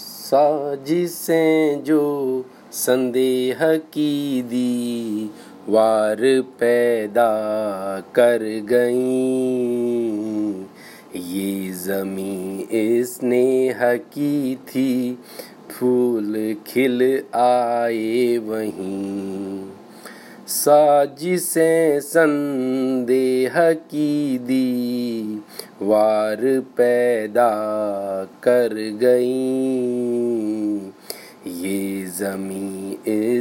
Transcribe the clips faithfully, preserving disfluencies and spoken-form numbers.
साजिशें जो संदेह की दी वार पैदा कर गईं। ये ज़मीं स्नेह की थी, फूल खिल आए वहीं। साजिशें संदेह की दी वार पैदा कर गईं। ये ज़मीं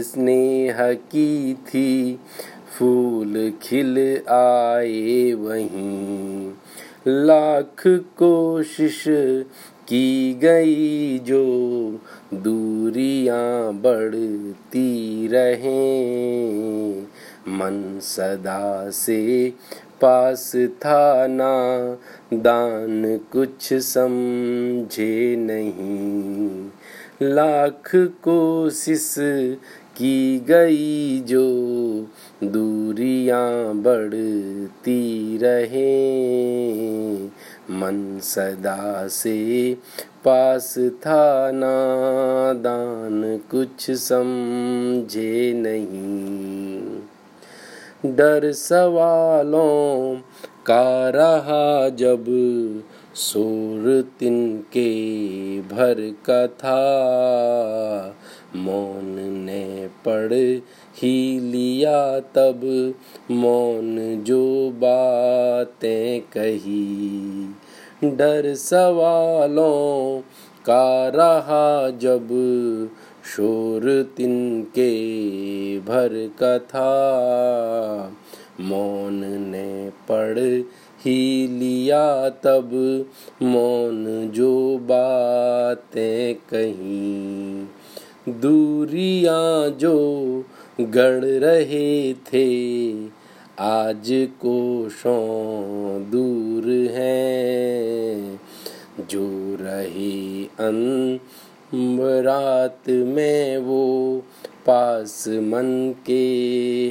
स्नेह की थी, फूल खिल आए वहीं। लाख कोशिश की गई जो दूरियां बढ़ती रहें। मन सदा से पास था ना, दान कुछ समझे नहीं। लाख कोशिश की गई जो दूरियां बढ़ती रहें। मन सदा से पास था ना, दान कुछ समझे नहीं। डर सवालों का रहा जब, शोर तिनके भर का था। मौन ने पढ़ ही लिया तब, मौन जो बातें कही। डर सवालों का रहा जब, शोर तिनके भर का था। मौन ने पढ़ ही लिया तब, मौन जो बातें कहीं। दूरियां जो गढ़ रहे थे, आज कोशों दूर हैं। जो रहे अन रात में, वो पास मन के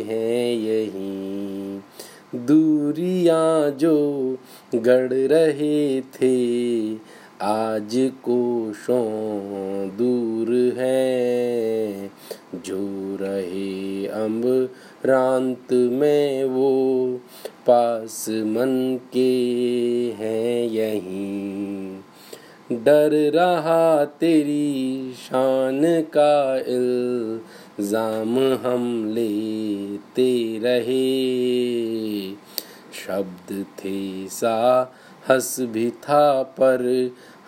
हैं यहीं। दूरियां जो गढ़ रहे थे, आज कोशों दूर हैं। जो रहे अम्बरांत में, वो पास मन के हैं यहीं। डर रहा तेरी शान का इल्ज़ाम हम लेते रहे। शब्द थे साहस भी था, पर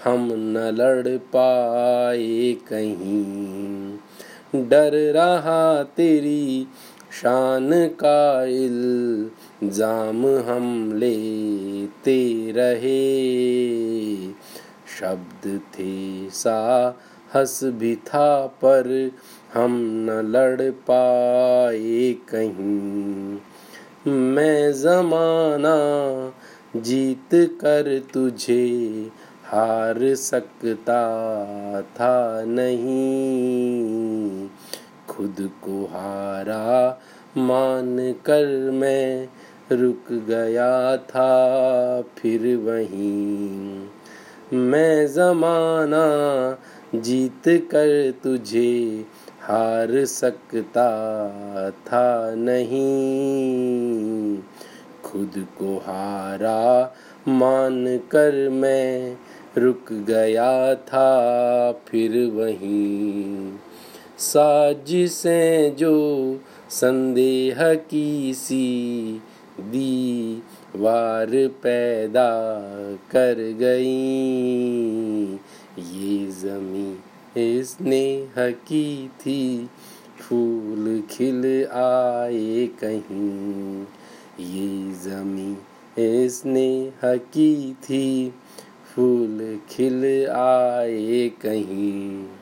हम न लड़ पाए कहीं। डर रहा तेरी शान का इल्ज़ाम हम लेते रहे। शब्द थे साहस भी था, पर हम न लड़ पाए कहीं। मैं ज़माना जीत कर तुझे हार सकता था नहीं। खुद को हारा मान कर मैं रुक गया था फिर वहीं। मैं ज़माना जीत कर तुझे हार सकता था नहीं। खुद को हारा मान कर मैं रुक गया था फिर वहीं। साजिशें जो संदेह की सी दी वार पैदा कर गईं। ये ज़मीं स्नेह की थी, फूल खिल आए कहीं। ये ज़मीं स्नेह की थी, फूल खिल आए कहीं।